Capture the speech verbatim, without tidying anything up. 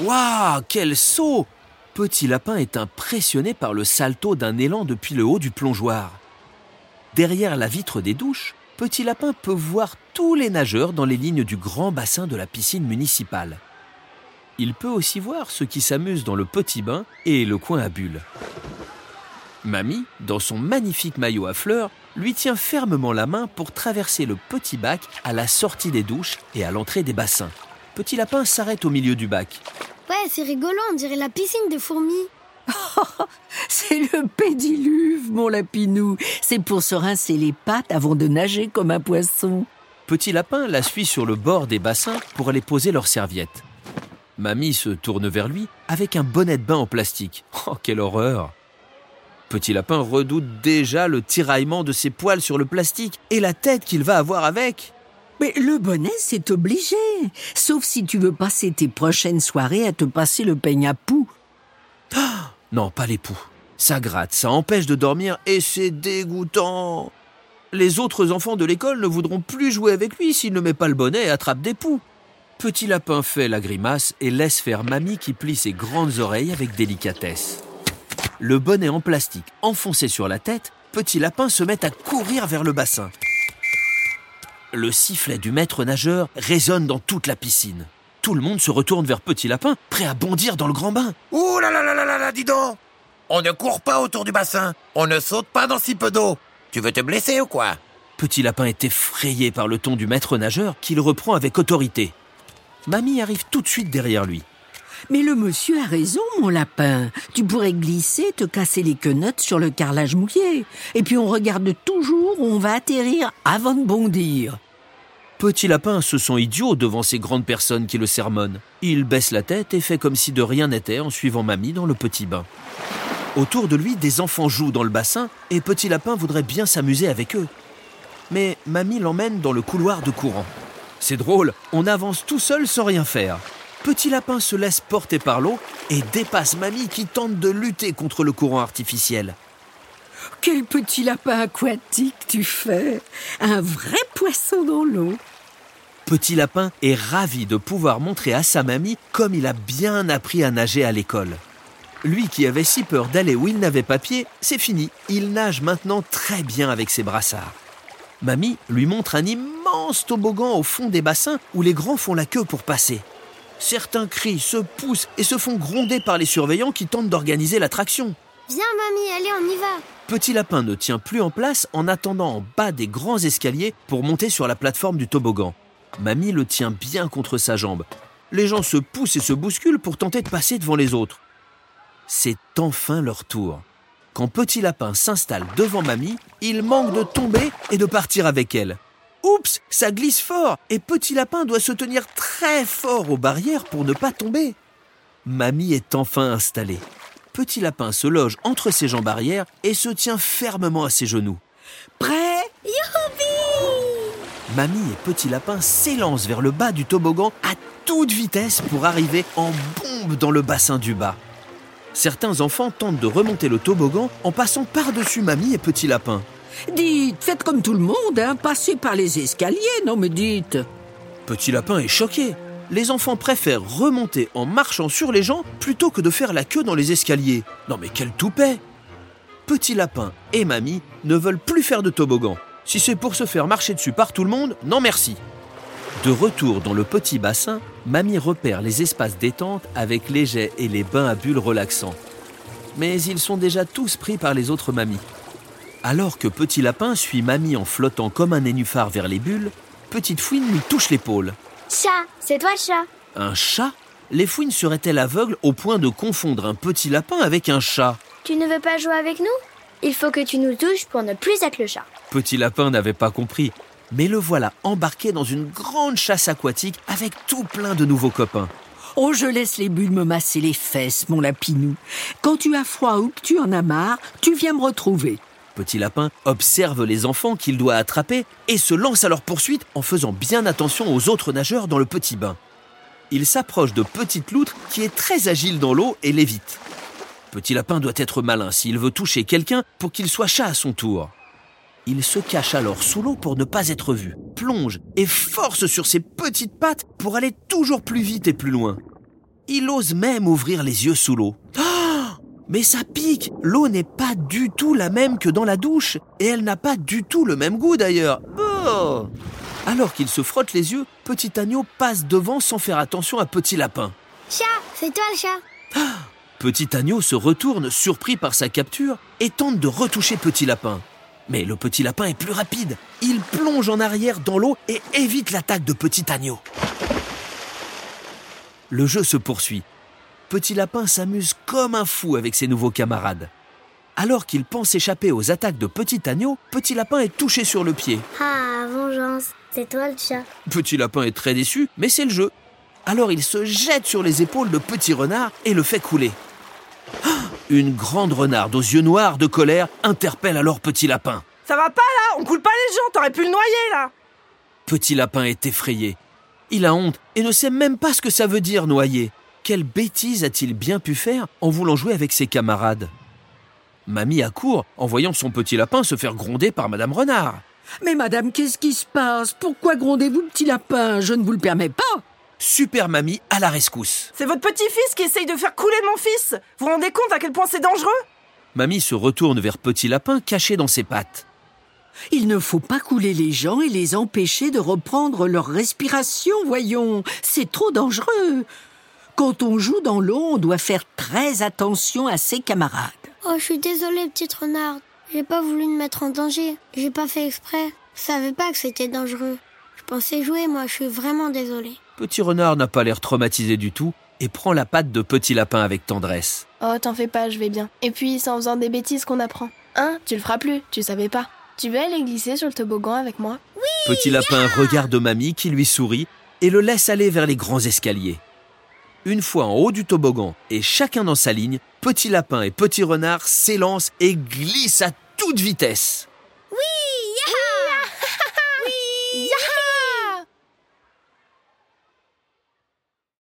Waouh, quel saut! Petit Lapin est impressionné par le salto d'un élan depuis le haut du plongeoir. Derrière la vitre des douches, Petit Lapin peut voir tous les nageurs dans les lignes du grand bassin de la piscine municipale. Il peut aussi voir ceux qui s'amusent dans le petit bain et le coin à bulles. Mamie, dans son magnifique maillot à fleurs, lui tient fermement la main pour traverser le petit bac à la sortie des douches et à l'entrée des bassins. Petit Lapin s'arrête au milieu du bac. Ouais, c'est rigolo, on dirait la piscine des fourmis. Oh, c'est le pédiluve, mon lapinou. C'est pour se rincer les pattes avant de nager comme un poisson. Petit Lapin la suit sur le bord des bassins pour aller poser leurs serviettes. Mamie se tourne vers lui avec un bonnet de bain en plastique. Oh, quelle horreur! Petit Lapin redoute déjà le tiraillement de ses poils sur le plastique et la tête qu'il va avoir avec. Mais le bonnet, c'est obligé. Sauf si tu veux passer tes prochaines soirées à te passer le peigne à poux. Ah, non, pas les poux. Ça gratte, ça empêche de dormir et c'est dégoûtant. Les autres enfants de l'école ne voudront plus jouer avec lui s'il ne met pas le bonnet et attrape des poux. Petit Lapin fait la grimace et laisse faire Mamie qui plie ses grandes oreilles avec délicatesse. Le bonnet en plastique enfoncé sur la tête, Petit Lapin se met à courir vers le bassin. Le sifflet du maître nageur résonne dans toute la piscine. Tout le monde se retourne vers Petit Lapin, prêt à bondir dans le grand bain. « Ouh là là là là là là, dis donc! On ne court pas autour du bassin, on ne saute pas dans si peu d'eau. Tu veux te blesser ou quoi ?» Petit Lapin est effrayé par le ton du maître nageur qu'il reprend avec autorité. Mamie arrive tout de suite derrière lui. « Mais le monsieur a raison, mon lapin. Tu pourrais glisser, te casser les quenottes sur le carrelage mouillé. Et puis on regarde toujours où on va atterrir avant de bondir. » Petit Lapin se sent idiot devant ces grandes personnes qui le sermonnent. Il baisse la tête et fait comme si de rien n'était en suivant Mamie dans le petit bain. Autour de lui, des enfants jouent dans le bassin et Petit Lapin voudrait bien s'amuser avec eux. Mais Mamie l'emmène dans le couloir de courant. C'est drôle, on avance tout seul sans rien faire. Petit Lapin se laisse porter par l'eau et dépasse Mamie qui tente de lutter contre le courant artificiel. Quel petit lapin aquatique tu fais! Un vrai poisson dans l'eau! Petit Lapin est ravi de pouvoir montrer à sa mamie comme il a bien appris à nager à l'école. Lui qui avait si peur d'aller où il n'avait pas pied, c'est fini. Il nage maintenant très bien avec ses brassards. Mamie lui montre un immense toboggan au fond des bassins où les grands font la queue pour passer. Certains crient, se poussent et se font gronder par les surveillants qui tentent d'organiser l'attraction. « Viens, mamie, allez, on y va !» Petit Lapin ne tient plus en place en attendant en bas des grands escaliers pour monter sur la plateforme du toboggan. Mamie le tient bien contre sa jambe. Les gens se poussent et se bousculent pour tenter de passer devant les autres. C'est enfin leur tour. Quand Petit Lapin s'installe devant Mamie, il manque de tomber et de partir avec elle. Oups, ça glisse fort et Petit Lapin doit se tenir très fort aux barrières pour ne pas tomber. Mamie est enfin installée. Petit Lapin se loge entre ses jambes arrière et se tient fermement à ses genoux. Prêt ? Youpi ! Mamie et Petit Lapin s'élancent vers le bas du toboggan à toute vitesse pour arriver en bombe dans le bassin du bas. Certains enfants tentent de remonter le toboggan en passant par-dessus Mamie et Petit Lapin. Dites, faites comme tout le monde, hein, passez par les escaliers, non mais dites. Petit Lapin est choqué. Les enfants préfèrent remonter en marchant sur les gens plutôt que de faire la queue dans les escaliers. Non mais quel toupet! Petit Lapin et Mamie ne veulent plus faire de toboggan. Si c'est pour se faire marcher dessus par tout le monde, non merci. De retour dans le petit bassin, Mamie repère les espaces détente avec les jets et les bains à bulles relaxants. Mais ils sont déjà tous pris par les autres mamies. Alors que Petit Lapin suit Mamie en flottant comme un nénuphar vers les bulles, Petite Fouine lui touche l'épaule. Chat, c'est toi le chat. Un chat ? Les fouines seraient-elles aveugles au point de confondre un petit lapin avec un chat ? Tu ne veux pas jouer avec nous ? Il faut que tu nous touches pour ne plus être le chat. Petit Lapin n'avait pas compris, mais le voilà embarqué dans une grande chasse aquatique avec tout plein de nouveaux copains. Oh, je laisse les bulles me masser les fesses, mon lapinou. Quand tu as froid ou que tu en as marre, tu viens me retrouver. Petit Lapin observe les enfants qu'il doit attraper et se lance à leur poursuite en faisant bien attention aux autres nageurs dans le petit bain. Il s'approche de Petite Loutre qui est très agile dans l'eau et l'évite. Petit Lapin doit être malin s'il veut toucher quelqu'un pour qu'il soit chat à son tour. Il se cache alors sous l'eau pour ne pas être vu, plonge et force sur ses petites pattes pour aller toujours plus vite et plus loin. Il ose même ouvrir les yeux sous l'eau. Oh, mais ça pique! L'eau n'est pas du tout la même que dans la douche, et elle n'a pas du tout le même goût d'ailleurs. Oh! Alors qu'il se frotte les yeux, Petit Agneau passe devant sans faire attention à Petit Lapin. Chat, c'est toi le chat! Ah, Petit Agneau se retourne, surpris par sa capture, et tente de retoucher Petit Lapin. Mais le Petit Lapin est plus rapide. Il plonge en arrière dans l'eau et évite l'attaque de Petit Agneau. Le jeu se poursuit. Petit Lapin s'amuse comme un fou avec ses nouveaux camarades. Alors qu'il pense échapper aux attaques de Petit Agneau, Petit Lapin est touché sur le pied. Ah, vengeance, c'est toi le chat. Petit Lapin est très déçu, mais c'est le jeu. Alors il se jette sur les épaules de Petit Renard et le fait couler. Ah, une grande renarde aux yeux noirs de colère interpelle alors Petit Lapin. Ça va pas là, on coule pas les gens, t'aurais pu le noyer là. Petit Lapin est effrayé. Il a honte et ne sait même pas ce que ça veut dire noyer. Quelle bêtise a-t-il bien pu faire en voulant jouer avec ses camarades? Mamie accourt en voyant son Petit Lapin se faire gronder par Madame Renard. Mais madame, qu'est-ce qui se passe? Pourquoi grondez-vous Petit Lapin? Je ne vous le permets pas. Super Mamie à la rescousse. C'est votre petit-fils qui essaye de faire couler mon fils. Vous vous rendez compte à quel point c'est dangereux? Mamie se retourne vers Petit Lapin caché dans ses pattes. Il ne faut pas couler les gens et les empêcher de reprendre leur respiration, voyons. C'est trop dangereux. Quand on joue dans l'eau, on doit faire très attention à ses camarades. Oh, je suis désolée, petite renarde. J'ai pas voulu me mettre en danger. J'ai pas fait exprès. Je savais pas que c'était dangereux. Je pensais jouer, moi. Je suis vraiment désolée. Petit Renard n'a pas l'air traumatisé du tout et prend la patte de Petit Lapin avec tendresse. Oh, t'en fais pas, je vais bien. Et puis, c'est en faisant des bêtises qu'on apprend. Hein, tu le feras plus, tu savais pas. Tu veux aller glisser sur le toboggan avec moi? Oui! Petit Lapin yeah regarde Mamie qui lui sourit et le laisse aller vers les grands escaliers. Une fois en haut du toboggan et chacun dans sa ligne, Petit Lapin et Petit Renard s'élancent et glissent à toute vitesse. Oui! Yeah yeah yeah yeah